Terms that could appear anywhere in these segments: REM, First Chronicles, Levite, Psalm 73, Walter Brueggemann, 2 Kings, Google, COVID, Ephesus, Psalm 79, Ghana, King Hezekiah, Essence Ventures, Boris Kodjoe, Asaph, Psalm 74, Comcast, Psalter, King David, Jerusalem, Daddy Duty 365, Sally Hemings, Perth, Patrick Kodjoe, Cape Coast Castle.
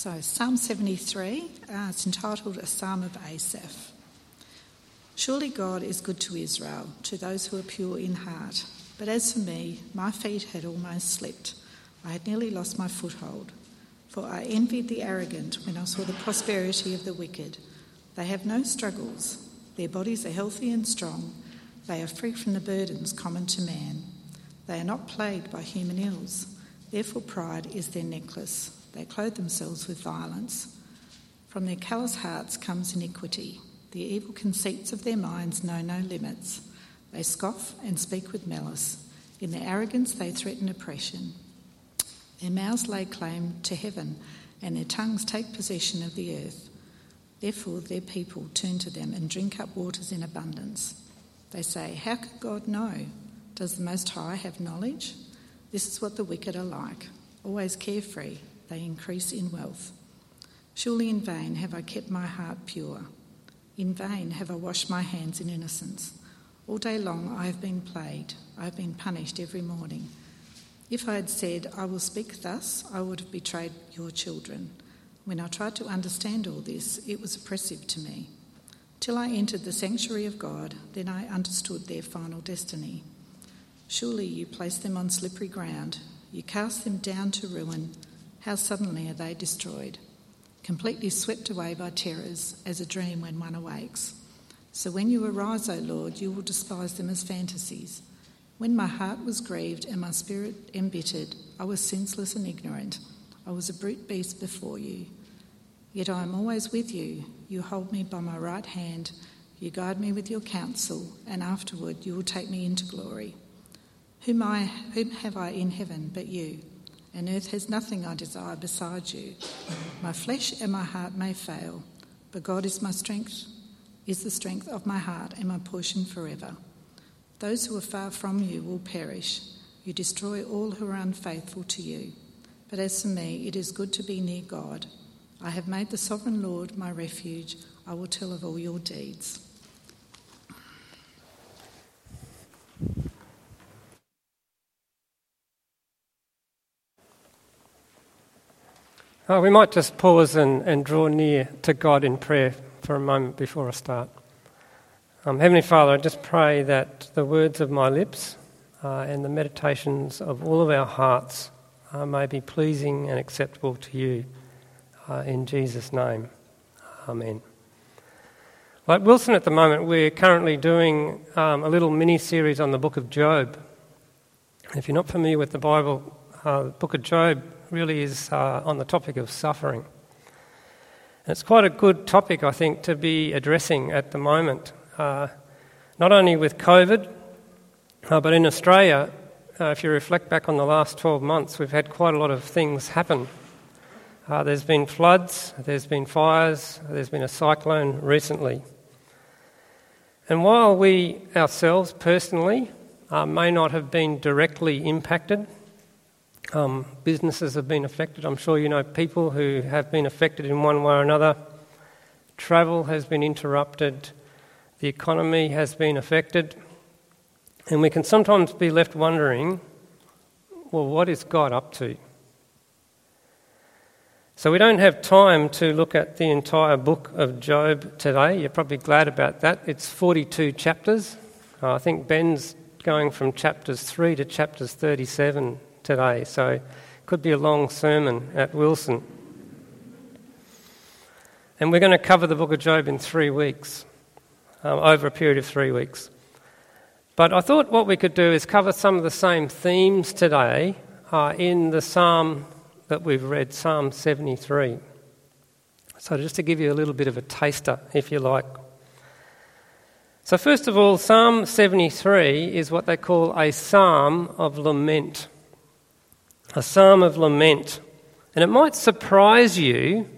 So Psalm 73, it's entitled A Psalm of Asaph. Surely God is good to Israel, to those who are pure in heart. But as for me, my feet had almost slipped. I had nearly lost my foothold. For I envied the arrogant when I saw the prosperity of the wicked. They have no struggles. Their bodies are healthy and strong. They are free from the burdens common to man. They are not plagued by human ills. Therefore pride is their necklace. They clothe themselves with violence. From their callous hearts comes iniquity. The evil conceits of their minds know no limits. They scoff and speak with malice. In their arrogance they threaten oppression. Their mouths lay claim to heaven, and their tongues take possession of the earth. Therefore their people turn to them and drink up waters in abundance. They say, "How could God know? Does the Most High have knowledge?" This is what the wicked are like, always carefree. They increase in wealth. Surely in vain have I kept my heart pure. In vain have I washed my hands in innocence. All day long I have been plagued. I have been punished every morning. If I had said, "I will speak thus," I would have betrayed your children. When I tried to understand all this, it was oppressive to me. Till I entered the sanctuary of God, then I understood their final destiny. Surely you place them on slippery ground. You cast them down to ruin. How suddenly are they destroyed, completely swept away by terrors, as a dream when one awakes. So when you arise, O Lord, you will despise them as fantasies. When my heart was grieved and my spirit embittered, I was senseless and ignorant. I was a brute beast before you. Yet I am always with you. You hold me by my right hand. You guide me with your counsel, and afterward you will take me into glory. Whom have I in heaven but you? And earth has nothing I desire beside you. My flesh and my heart may fail, but God is my strength, is the strength of my heart and my portion forever. Those who are far from you will perish. You destroy all who are unfaithful to you. But as for me, it is good to be near God. I have made the sovereign Lord my refuge. I will tell of all your deeds. We might just pause and draw near to God in prayer for a moment before I start. Heavenly Father, I just pray that the words of my lips and the meditations of all of our hearts may be pleasing and acceptable to you in Jesus' name. Amen. Like Wilson at the moment, we're currently doing a little mini-series on the book of Job. If you're not familiar with the Bible, the book of Job really is on the topic of suffering. And it's quite a good topic, I think, to be addressing at the moment, not only with COVID, but in Australia, if you reflect back on the last 12 months, we've had quite a lot of things happen. There's been floods, there's been fires, there's been a cyclone recently. And while we ourselves personally may not have been directly impacted, businesses have been affected. I'm sure you know people who have been affected in one way or another. Travel has been interrupted. The economy has been affected. And we can sometimes be left wondering, well, what is God up to? So we don't have time to look at the entire book of Job today. You're probably glad about that. It's 42 chapters. I think Ben's going from chapters 3 to chapters 37 today, so it could be a long sermon at Wilson. And we're going to cover the book of Job in 3 weeks, over a period of 3 weeks. But I thought what we could do is cover some of the same themes today in the psalm that we've read, Psalm 73. So just to give you a little bit of a taster, if you like. So first of all, Psalm 73 is what they call a psalm of lament. A psalm of lament. And it might surprise you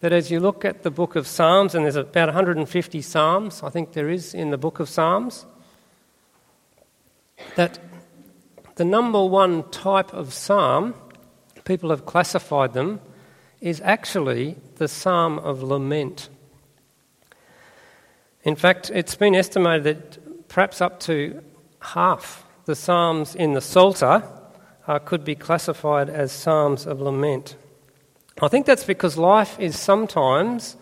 that as you look at the book of Psalms, and there's about 150 psalms, I think there is in the book of Psalms, that the number one type of psalm, people have classified them, is actually the psalm of lament. In fact, it's been estimated that perhaps up to half the psalms in the Psalter could be classified as psalms of lament. I think that's because life is sometimes,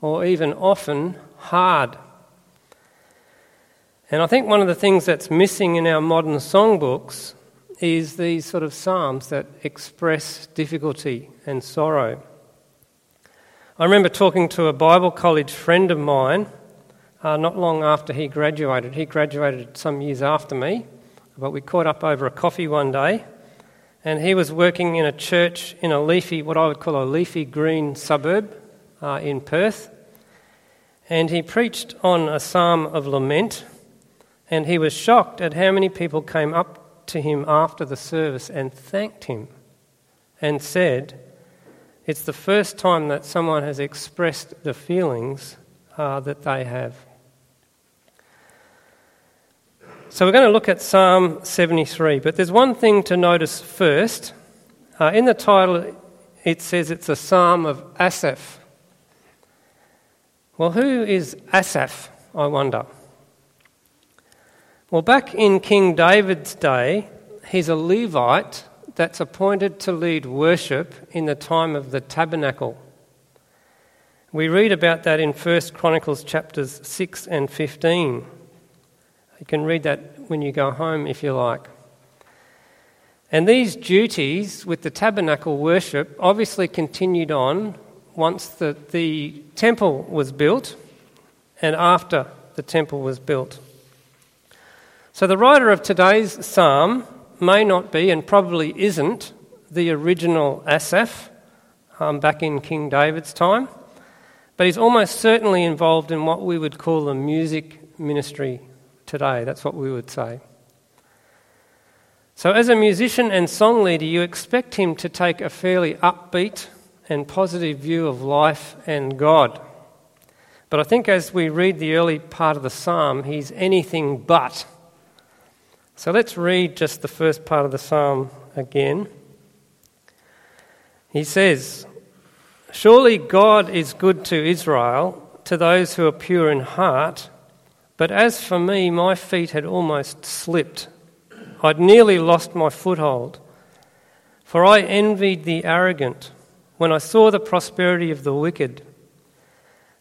or even often, hard. And I think one of the things that's missing in our modern songbooks is these sort of psalms that express difficulty and sorrow. I remember talking to a Bible college friend of mine not long after he graduated. He graduated some years after me, but we caught up over a coffee one day, and he was working in a church in a leafy, what I would call a leafy green suburb in Perth, and he preached on a psalm of lament, and he was shocked at how many people came up to him after the service and thanked him and said, "It's the first time that someone has expressed the feelings that they have." So we're going to look at Psalm 73, but there's one thing to notice first. In the title it says it's a psalm of Asaph. Well, who is Asaph, I wonder? Well, back in King David's day, he's a Levite that's appointed to lead worship in the time of the tabernacle. We read about that in First Chronicles chapters 6 and 15. You can read that when you go home if you like. And these duties with the tabernacle worship obviously continued on once the temple was built and after the temple was built. So the writer of today's psalm may not be, and probably isn't, the original Asaph back in King David's time, but he's almost certainly involved in what we would call the music ministry today. That's what we would say. So as a musician and song leader, you expect him to take a fairly upbeat and positive view of life and God. But I think as we read the early part of the psalm, he's anything but. So let's read just the first part of the psalm again. He says, "Surely God is good to Israel, to those who are pure in heart, but as for me, my feet had almost slipped. I'd nearly lost my foothold, for I envied the arrogant when I saw the prosperity of the wicked.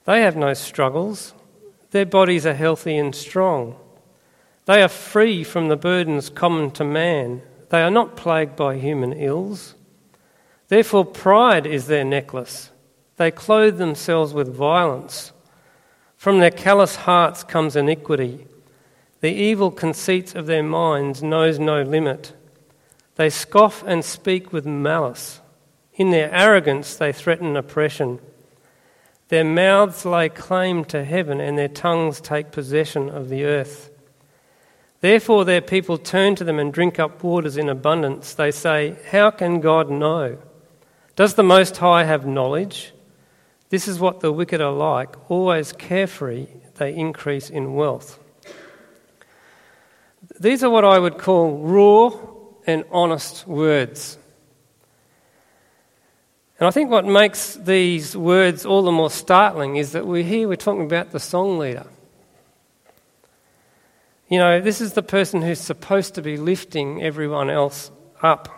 They have no struggles, their bodies are healthy and strong. They are free from the burdens common to man. They are not plagued by human ills. Therefore pride is their necklace. They clothe themselves with violence. From their callous hearts comes iniquity. The evil conceits of their minds knows no limit. They scoff and speak with malice. In their arrogance they threaten oppression. Their mouths lay claim to heaven, and their tongues take possession of the earth. Therefore their people turn to them and drink up waters in abundance. They say, 'How can God know? Does the Most High have knowledge?' This is what the wicked are like. Always carefree, they increase in wealth." These are what I would call raw and honest words. And I think what makes these words all the more startling is that we're talking about the song leader. You know, this is the person who's supposed to be lifting everyone else up.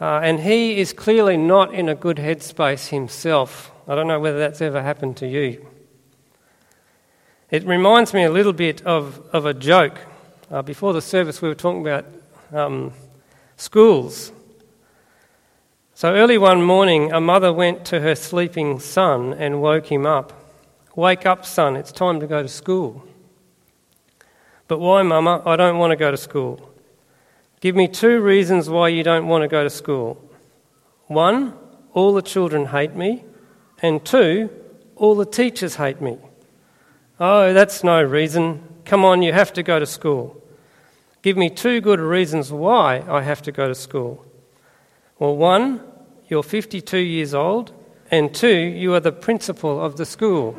And he is clearly not in a good headspace himself. I don't know whether that's ever happened to you. It reminds me a little bit of a joke. Before the service we were talking about schools. So early one morning a mother went to her sleeping son and woke him up. "Wake up, son, it's time to go to school." "But why, Mama? I don't want to go to school." "Give me 2 reasons why you don't want to go to school." "1, all the children hate me, and 2, all the teachers hate me." "Oh, that's no reason. Come on, you have to go to school." "Give me 2 good reasons why I have to go to school." "Well, 1, you're 52 years old, and 2, you are the principal of the school."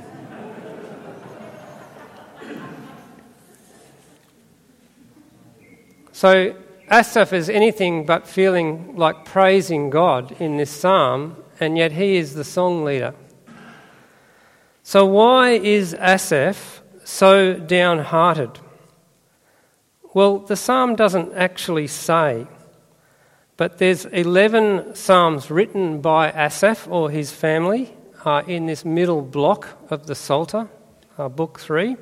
So Asaph is anything but feeling like praising God in this psalm, and yet he is the song leader. So why is Asaph so downhearted? Well, the psalm doesn't actually say, But there's 11 psalms written by Asaph or his family in this middle block of the Psalter, Book 3.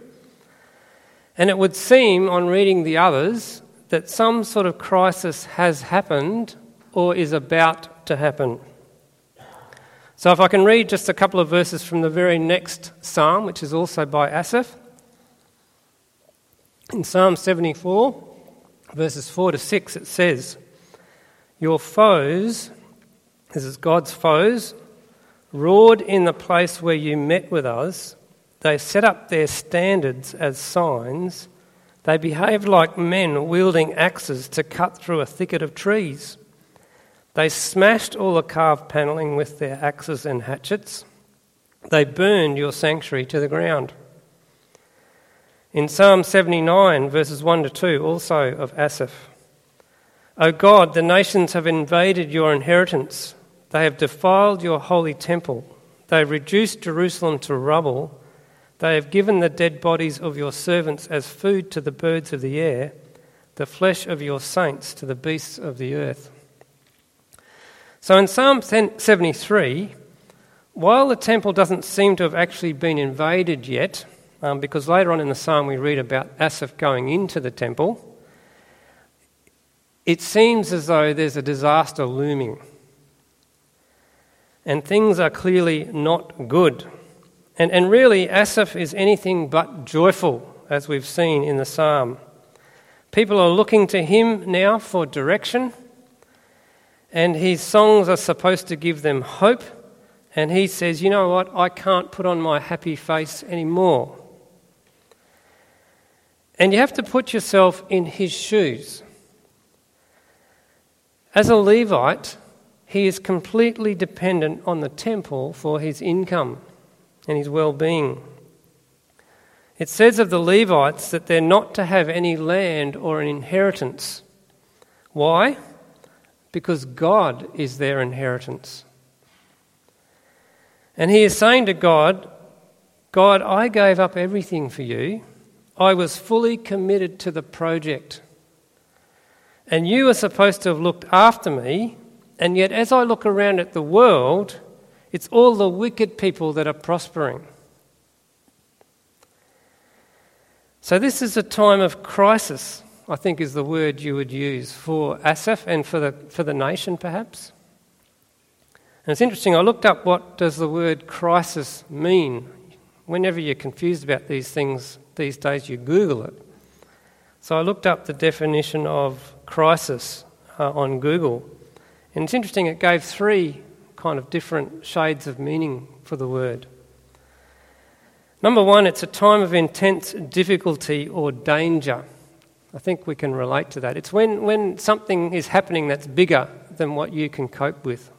And it would seem, on reading the others, that some sort of crisis has happened or is about to happen. So if I can read just a couple of verses from the very next psalm, which is also by Asaph. In Psalm 74, verses 4-6, it says, "Your foes," this is God's foes, "roared in the place where you met with us. They set up their standards as signs. They behaved like men wielding axes to cut through a thicket of trees. They smashed all the carved panelling with their axes and hatchets. They burned your sanctuary to the ground." In Psalm 79, verses 1-2, also of Asaph, "O God, the nations have invaded your inheritance. They have defiled your holy temple. They have reduced Jerusalem to rubble. They have given the dead bodies of your servants as food to the birds of the air, the flesh of your saints to the beasts of the earth." So in Psalm 73, while the temple doesn't seem to have actually been invaded yet, because later on in the psalm we read about Asaph going into the temple, it seems as though there's a disaster looming. And things are clearly not good. And really, Asaph is anything but joyful, as we've seen in the psalm. People are looking to him now for direction, and his songs are supposed to give them hope, and he says, you know what, I can't put on my happy face anymore. And you have to put yourself in his shoes. As a Levite, he is completely dependent on the temple for his income and his well-being. It says of the Levites that they're not to have any land or an inheritance. Why? Because God is their inheritance. And he is saying to God, God, I gave up everything for you. I was fully committed to the project. And you are supposed to have looked after me, and yet as I look around at the world, it's all the wicked people that are prospering. So this is a time of crisis, I think is the word you would use for Asaph and for the nation perhaps. And it's interesting, I looked up what does the word crisis mean. Whenever you're confused about these things these days, you Google it. So I looked up the definition of crisis on Google. And it's interesting, it gave three kind of different shades of meaning for the word. Number one, it's a time of intense difficulty or danger. I think we can relate to that. It's when something is happening that's bigger than what you can cope with.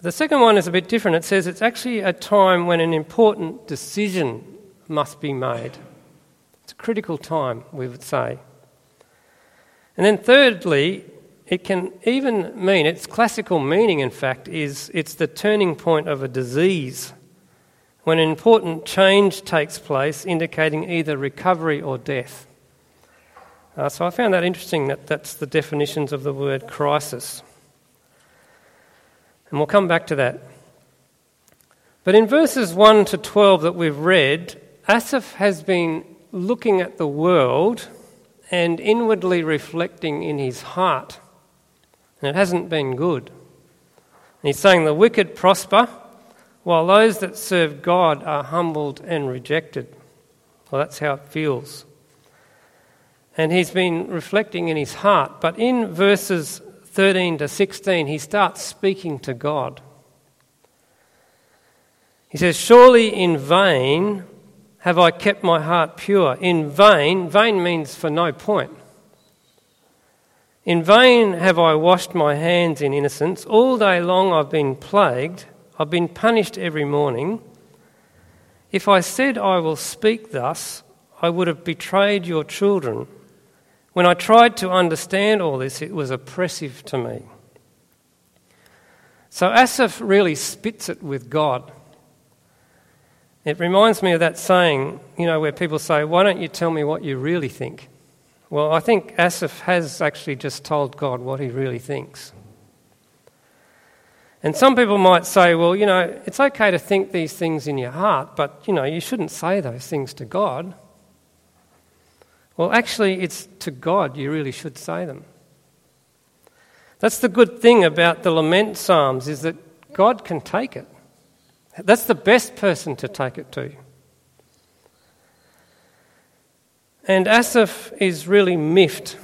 The second one is a bit different. It says it's actually a time when an important decision must be made. It's a critical time, we would say. And then thirdly, it can even mean, its classical meaning in fact, is it's the turning point of a disease, when an important change takes place, indicating either recovery or death. So I found that interesting that that's the definitions of the word crisis. And we'll come back to that. But in verses 1-12 that we've read, Asaph has been looking at the world and inwardly reflecting in his heart. And it hasn't been good. And he's saying the wicked prosper, while those that serve God are humbled and rejected. Well, that's how it feels. And he's been reflecting in his heart. But in verses 13-16, he starts speaking to God. He says, "Surely in vain have I kept my heart pure." In vain, vain means for no point. "In vain have I washed my hands in innocence. All day long I've been plagued. I've been punished every morning. If I said I will speak thus, I would have betrayed your children. When I tried to understand all this, it was oppressive to me." So Asaph really spits it with God. It reminds me of that saying, you know, where people say, "Why don't you tell me what you really think?" Well, I think Asaph has actually just told God what he really thinks. And some people might say, well, you know, it's okay to think these things in your heart, but, you know, you shouldn't say those things to God. Well, actually, it's to God you really should say them. That's the good thing about the lament psalms, is that God can take it. That's the best person to take it to. And Asaph is really miffed.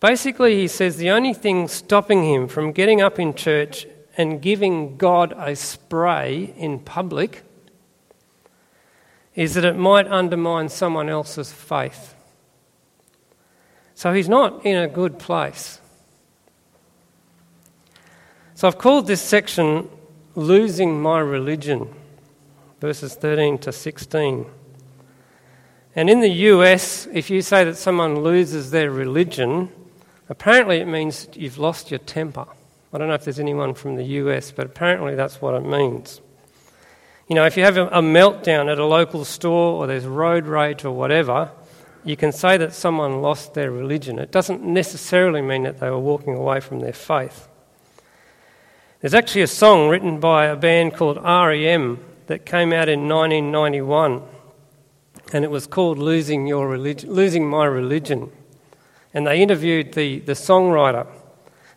Basically, he says the only thing stopping him from getting up in church and giving God a spray in public is that it might undermine someone else's faith. So he's not in a good place. So I've called this section Losing My Religion, verses 13 to 16. And in the US, if you say that someone loses their religion, apparently it means you've lost your temper. I don't know if there's anyone from the US, but apparently that's what it means. You know, if you have a meltdown at a local store or there's road rage or whatever, you can say that someone lost their religion. It doesn't necessarily mean that they were walking away from their faith. There's actually a song written by a band called REM that came out in 1991, and it was called Losing My Religion. And they interviewed the songwriter,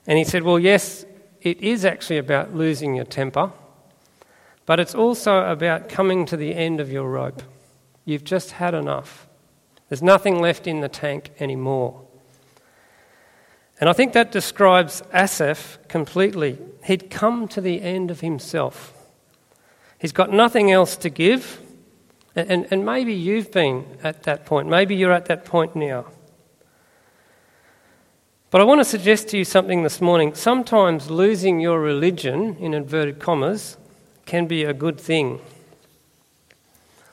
and he said, well, yes, it is actually about losing your temper, but it's also about coming to the end of your rope. You've just had enough. There's nothing left in the tank anymore. And I think that describes Asaph completely. He'd come to the end of himself. He's got nothing else to give, and maybe you've been at that point. Maybe you're at that point now. But I want to suggest to you something this morning. Sometimes losing your religion, in inverted commas, can be a good thing.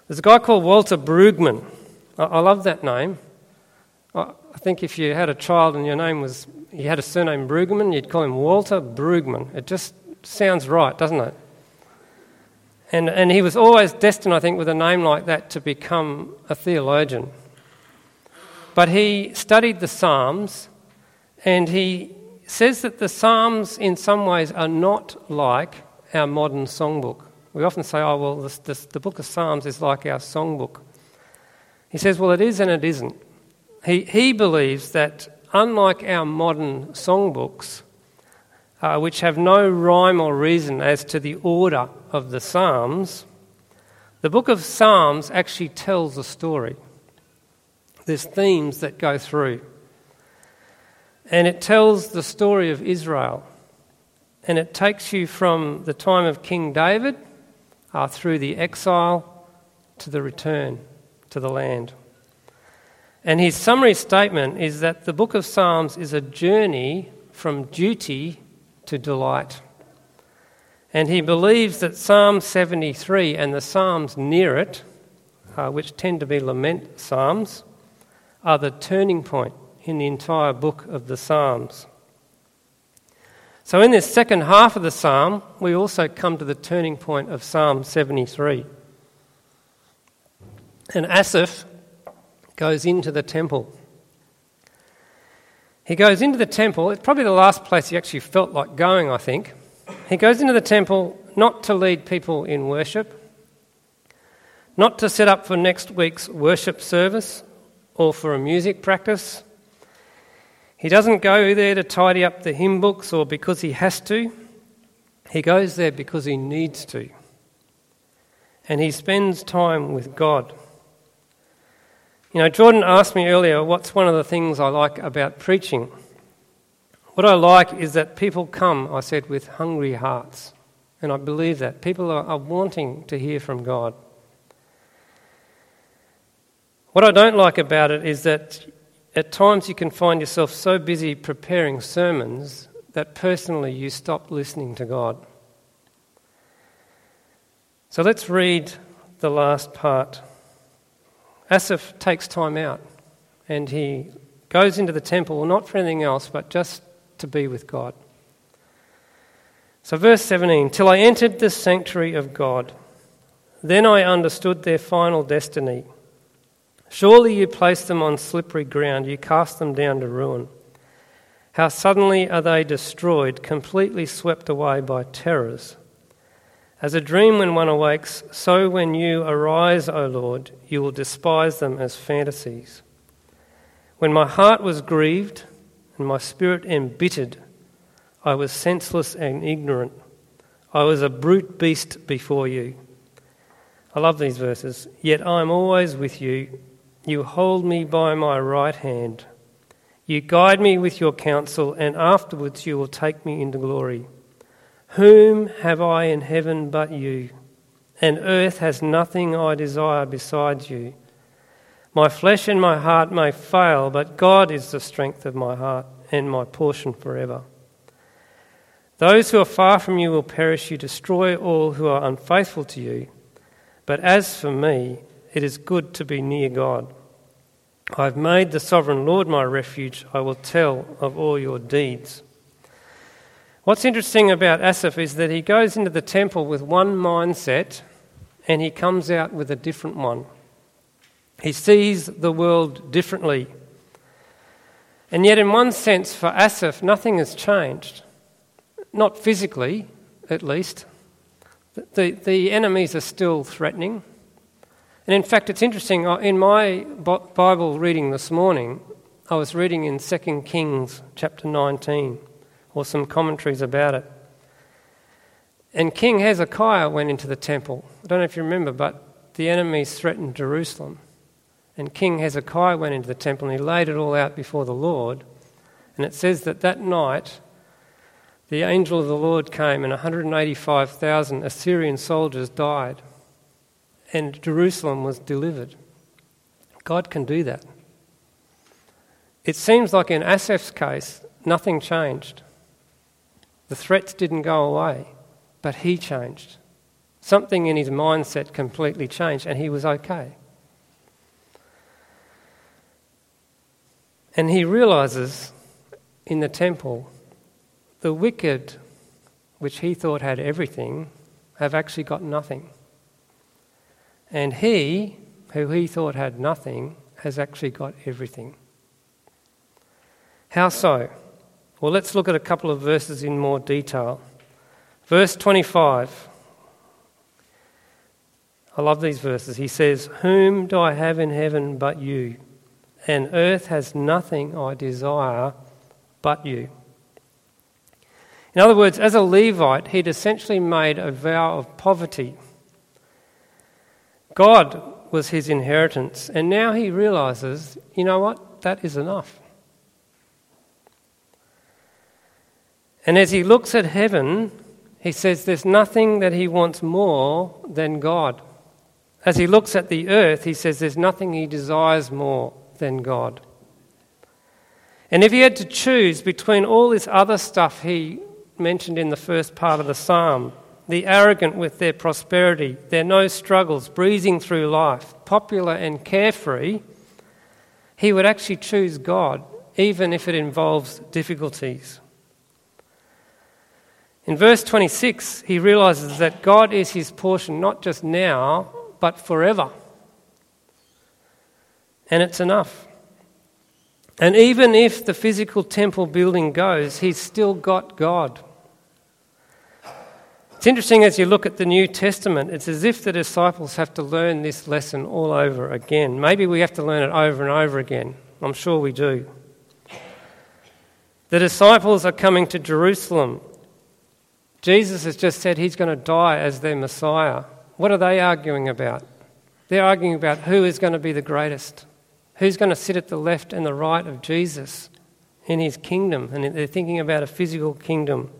There's a guy called Walter Brueggemann. I love that name. I think if you had a child and you had a surname Brueggemann, you'd call him Walter Brueggemann. It just sounds right, doesn't it? And he was always destined, I think, with a name like that to become a theologian. But he studied the Psalms, and he says that the Psalms in some ways are not like our modern songbook. We often say, oh, well, the book of Psalms is like our songbook. He says, well, it is and it isn't. He believes that unlike our modern songbooks, which have no rhyme or reason as to the order of the Psalms, the book of Psalms actually tells a story. There's themes that go through. And it tells the story of Israel. And it takes you from the time of King David through the exile to the return to the land. And his summary statement is that the book of Psalms is a journey from duty to delight. And he believes that Psalm 73 and the psalms near it, which tend to be lament psalms, are the turning point in the entire book of the Psalms. So in this second half of the psalm, we also come to the turning point of Psalm 73. And Asaph goes into the temple. He goes into the temple. It's probably the last place he actually felt like going, I think. He goes into the temple not to lead people in worship, not to set up for next week's worship service or for a music practice. He doesn't go there to tidy up the hymn books or because he has to. He goes there because he needs to. And he spends time with God. You know, Jordan asked me earlier, what's one of the things I like about preaching? What I like is that people come, I said, with hungry hearts. And I believe that. People are wanting to hear from God. What I don't like about it is that at times you can find yourself so busy preparing sermons that personally you stop listening to God. So let's read the last part. Asaph takes time out and he goes into the temple, not for anything else, but just to be with God. So verse 17, till I entered the sanctuary of God, then I understood their final destiny, Surely you place them on slippery ground, you cast them down to ruin. How suddenly are they destroyed, completely swept away by terrors. As a dream when one awakes, so when you arise, O Lord, you will despise them as fantasies. When my heart was grieved and my spirit embittered, I was senseless and ignorant. I was a brute beast before you. I love these verses. Yet I am always with you. You hold me by my right hand. You guide me with your counsel, and afterwards you will take me into glory. Whom have I in heaven but you? And earth has nothing I desire besides you. My flesh and my heart may fail, but God is the strength of my heart and my portion forever. Those who are far from you will perish. You destroy all who are unfaithful to you. But as for me, it is good to be near God. I have made the Sovereign Lord my refuge. I will tell of all your deeds. What's interesting about Asaph is that he goes into the temple with one mindset and he comes out with a different one. He sees the world differently. And yet in one sense for Asaph, nothing has changed. Not physically, at least. The enemies are still threatening. And in fact, it's interesting, in my Bible reading this morning, I was reading in 2 Kings chapter 19, or some commentaries about it. And King Hezekiah went into the temple. I don't know if you remember, but the enemies threatened Jerusalem. And King Hezekiah went into the temple and he laid it all out before the Lord. And it says that night, the angel of the Lord came and 185,000 Assyrian soldiers died and Jerusalem was delivered. God can do that. It seems like in Asaph's case, nothing changed. The threats didn't go away, but he changed. Something in his mindset completely changed and he was okay. And he realises in the temple, the wicked, which he thought had everything, have actually got nothing. And he, who he thought had nothing, has actually got everything. How so? Well, let's look at a couple of verses in more detail. Verse 25. I love these verses. He says, "Whom do I have in heaven but you? And earth has nothing I desire but you." In other words, as a Levite, he'd essentially made a vow of poverty. God was his inheritance, and now he realises, you know what, that is enough. And as he looks at heaven, he says there's nothing that he wants more than God. As he looks at the earth, he says there's nothing he desires more than God. And if he had to choose between all this other stuff he mentioned in the first part of the psalm, the arrogant with their prosperity, their no struggles, breezing through life, popular and carefree, he would actually choose God, even if it involves difficulties. In verse 26, he realises that God is his portion, not just now, but forever. And it's enough. And even if the physical temple building goes, he's still got God. It's interesting as you look at the New Testament, it's as if the disciples have to learn this lesson all over again. Maybe we have to learn it over and over again. I'm sure we do. The disciples are coming to Jerusalem. Jesus has just said he's going to die as their Messiah. What are they arguing about? They're arguing about who is going to be the greatest. Who's going to sit at the left and the right of Jesus in his kingdom? And they're thinking about a physical kingdom.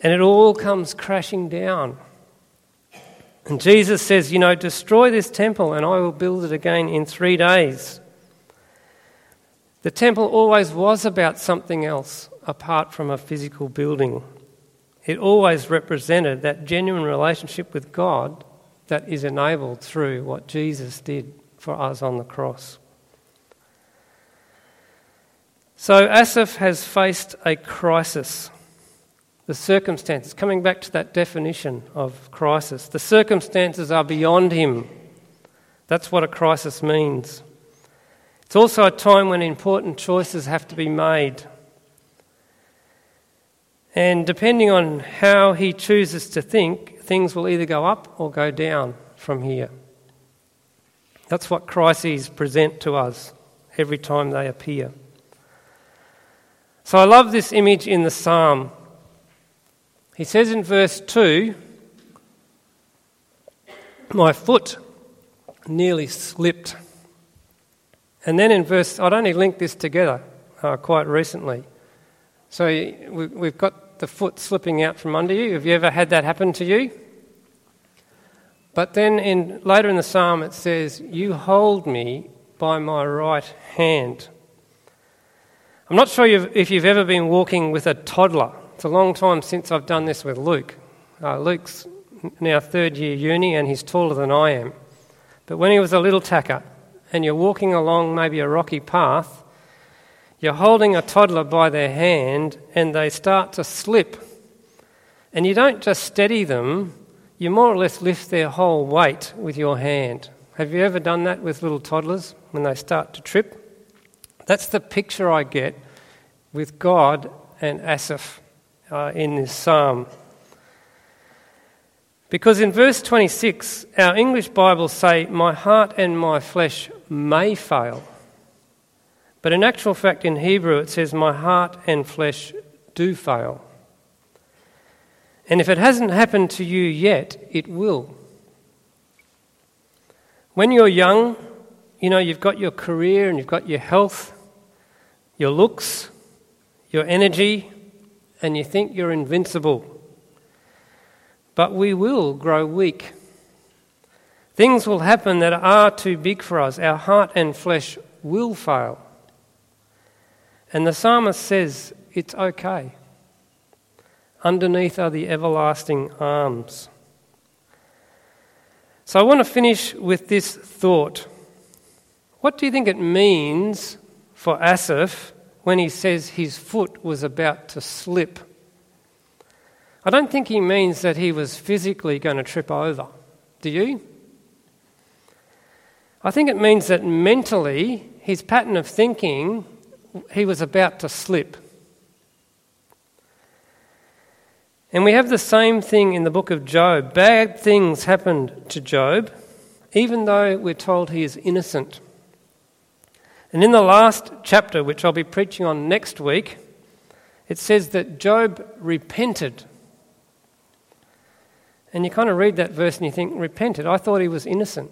And it all comes crashing down. And Jesus says, you know, destroy this temple and I will build it again in 3 days. The temple always was about something else apart from a physical building. It always represented that genuine relationship with God that is enabled through what Jesus did for us on the cross. So Asaph has faced a crisis. The circumstances, coming back to that definition of crisis, the circumstances are beyond him. That's what a crisis means. It's also a time when important choices have to be made. And depending on how he chooses to think, things will either go up or go down from here. That's what crises present to us every time they appear. So I love this image in the psalm. He says in verse 2, "My foot nearly slipped." And then in verse, I'd only linked this together quite recently. So we've got the foot slipping out from under you. Have you ever had that happen to you? But then later in the psalm it says, "You hold me by my right hand." I'm not sure if you've ever been walking with a toddler. It's a long time since I've done this with Luke. Luke's now third year uni and he's taller than I am. But when he was a little tacker and you're walking along maybe a rocky path, you're holding a toddler by their hand and they start to slip. And you don't just steady them, you more or less lift their whole weight with your hand. Have you ever done that with little toddlers when they start to trip? That's the picture I get with God and Asaph in this psalm. Because in verse 26, our English Bibles say, "My heart and my flesh may fail." But in actual fact, in Hebrew, it says, "My heart and flesh do fail." And if it hasn't happened to you yet, it will. When you're young, you know, you've got your career and you've got your health, your looks, your energy, and you think you're invincible. But we will grow weak. Things will happen that are too big for us. Our heart and flesh will fail. And the psalmist says it's okay. Underneath are the everlasting arms. So I want to finish with this thought. What do you think it means for Asaph when he says his foot was about to slip? I don't think he means that he was physically going to trip over. Do you? I think it means that mentally, his pattern of thinking, he was about to slip. And we have the same thing in the book of Job. Bad things happened to Job, even though we're told he is innocent. And in the last chapter, which I'll be preaching on next week, it says that Job repented. And you kind of read that verse and you think, repented? I thought he was innocent.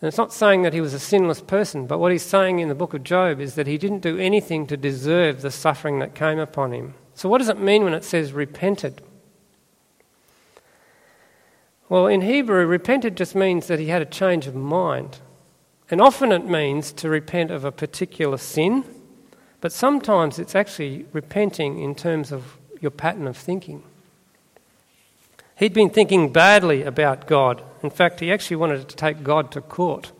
And it's not saying that he was a sinless person, but what he's saying in the book of Job is that he didn't do anything to deserve the suffering that came upon him. So what does it mean when it says repented? Well, in Hebrew, repented just means that he had a change of mind. And often it means to repent of a particular sin, but sometimes it's actually repenting in terms of your pattern of thinking. He'd been thinking badly about God. In fact, he actually wanted to take God to court.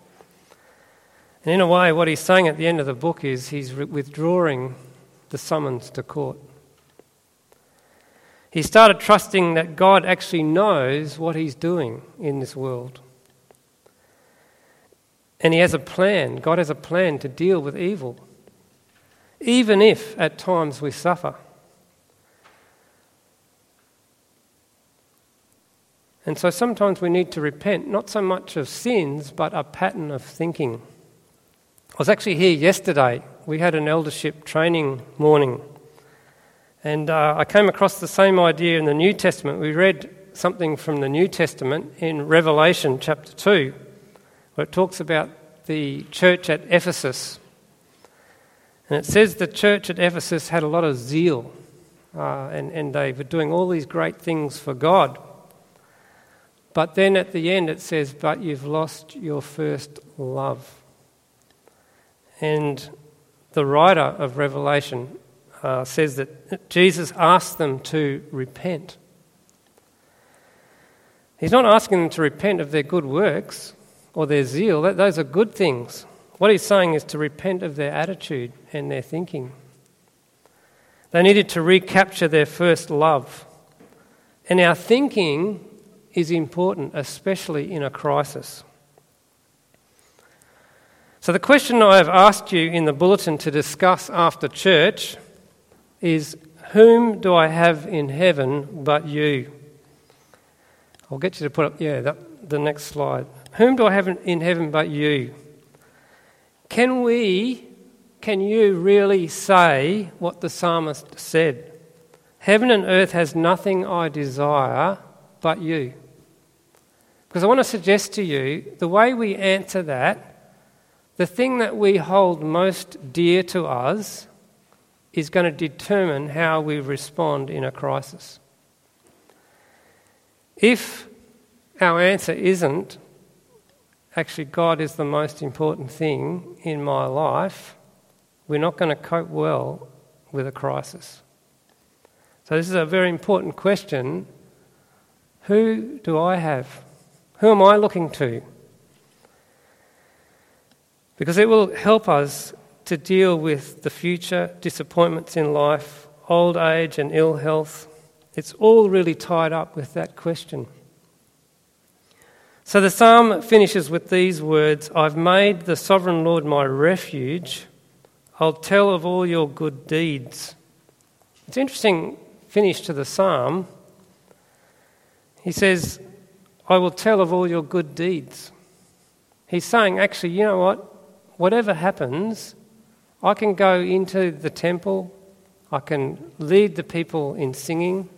And in a way, what he's saying at the end of the book is he's withdrawing the summons to court. He started trusting that God actually knows what he's doing in this world. And he has a plan. God has a plan to deal with evil, even if at times we suffer. And so sometimes we need to repent, not so much of sins, but a pattern of thinking. I was actually here yesterday. We had an eldership training morning. And I came across the same idea in the New Testament. We read something from the New Testament in Revelation chapter 2, where it talks about the church at Ephesus. And it says the church at Ephesus had a lot of zeal, and they were doing all these great things for God. But then at the end it says, "But you've lost your first love." And the writer of Revelation says that Jesus asked them to repent. He's not asking them to repent of their good works or their zeal. Those are good things. What he's saying is to repent of their attitude and their thinking. They needed to recapture their first love. And our thinking is important, especially in a crisis. So the question I have asked you in the bulletin to discuss after church is, whom do I have in heaven but you? I'll get you to put up, the next slide. Whom do I have in heaven but you? Can you really say what the psalmist said? Heaven and earth has nothing I desire but you. Because I want to suggest to you, the way we answer that, the thing that we hold most dear to us is going to determine how we respond in a crisis. If our answer isn't, actually God is the most important thing in my life, we're not going to cope well with a crisis. So this is a very important question. Who do I have? Who am I looking to? Because it will help us to deal with the future, disappointments in life, old age and ill health. It's all really tied up with that question. So the psalm finishes with these words, "I've made the sovereign Lord my refuge. I'll tell of all your good deeds." It's an interesting finish to the psalm. He says, "I will tell of all your good deeds." He's saying, actually, you know what? Whatever happens, I can go into the temple, I can lead the people in singing,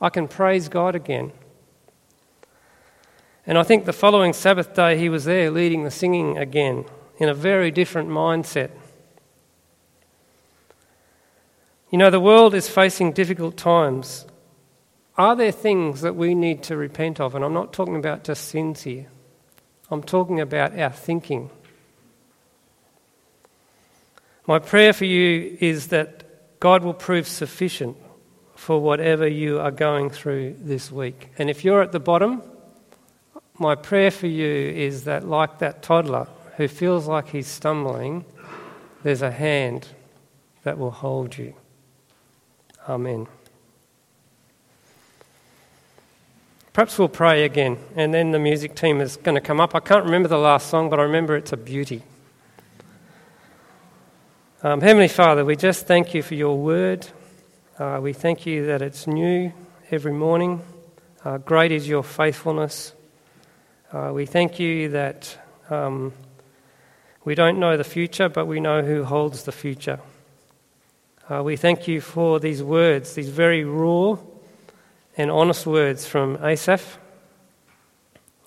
I can praise God again. And I think the following Sabbath day he was there leading the singing again in a very different mindset. You know, the world is facing difficult times. Are there things that we need to repent of? And I'm not talking about just sins here. I'm talking about our thinking. My prayer for you is that God will prove sufficient for whatever you are going through this week. And if you're at the bottom, my prayer for you is that, like that toddler who feels like he's stumbling, there's a hand that will hold you. Amen. Perhaps we'll pray again, and then the music team is going to come up. I can't remember the last song, but I remember it's a beauty. Heavenly Father, we just thank you for your word. We thank you that it's new every morning. Great is your faithfulness. We thank you that we don't know the future, but we know who holds the future. We thank you for these words, these very raw and honest words from Asaph.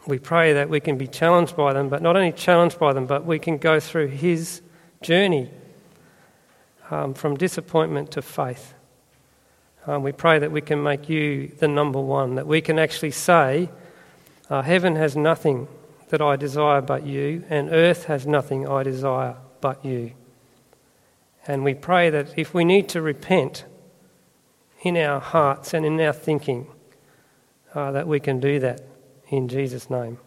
We pray that we can be challenged by them, but not only challenged by them, but we can go through his journey from disappointment to faith. We pray that we can make you the number one, that we can actually say, heaven has nothing that I desire but you, and earth has nothing I desire but you. And we pray that if we need to repent in our hearts and in our thinking, that we can do that in Jesus' name.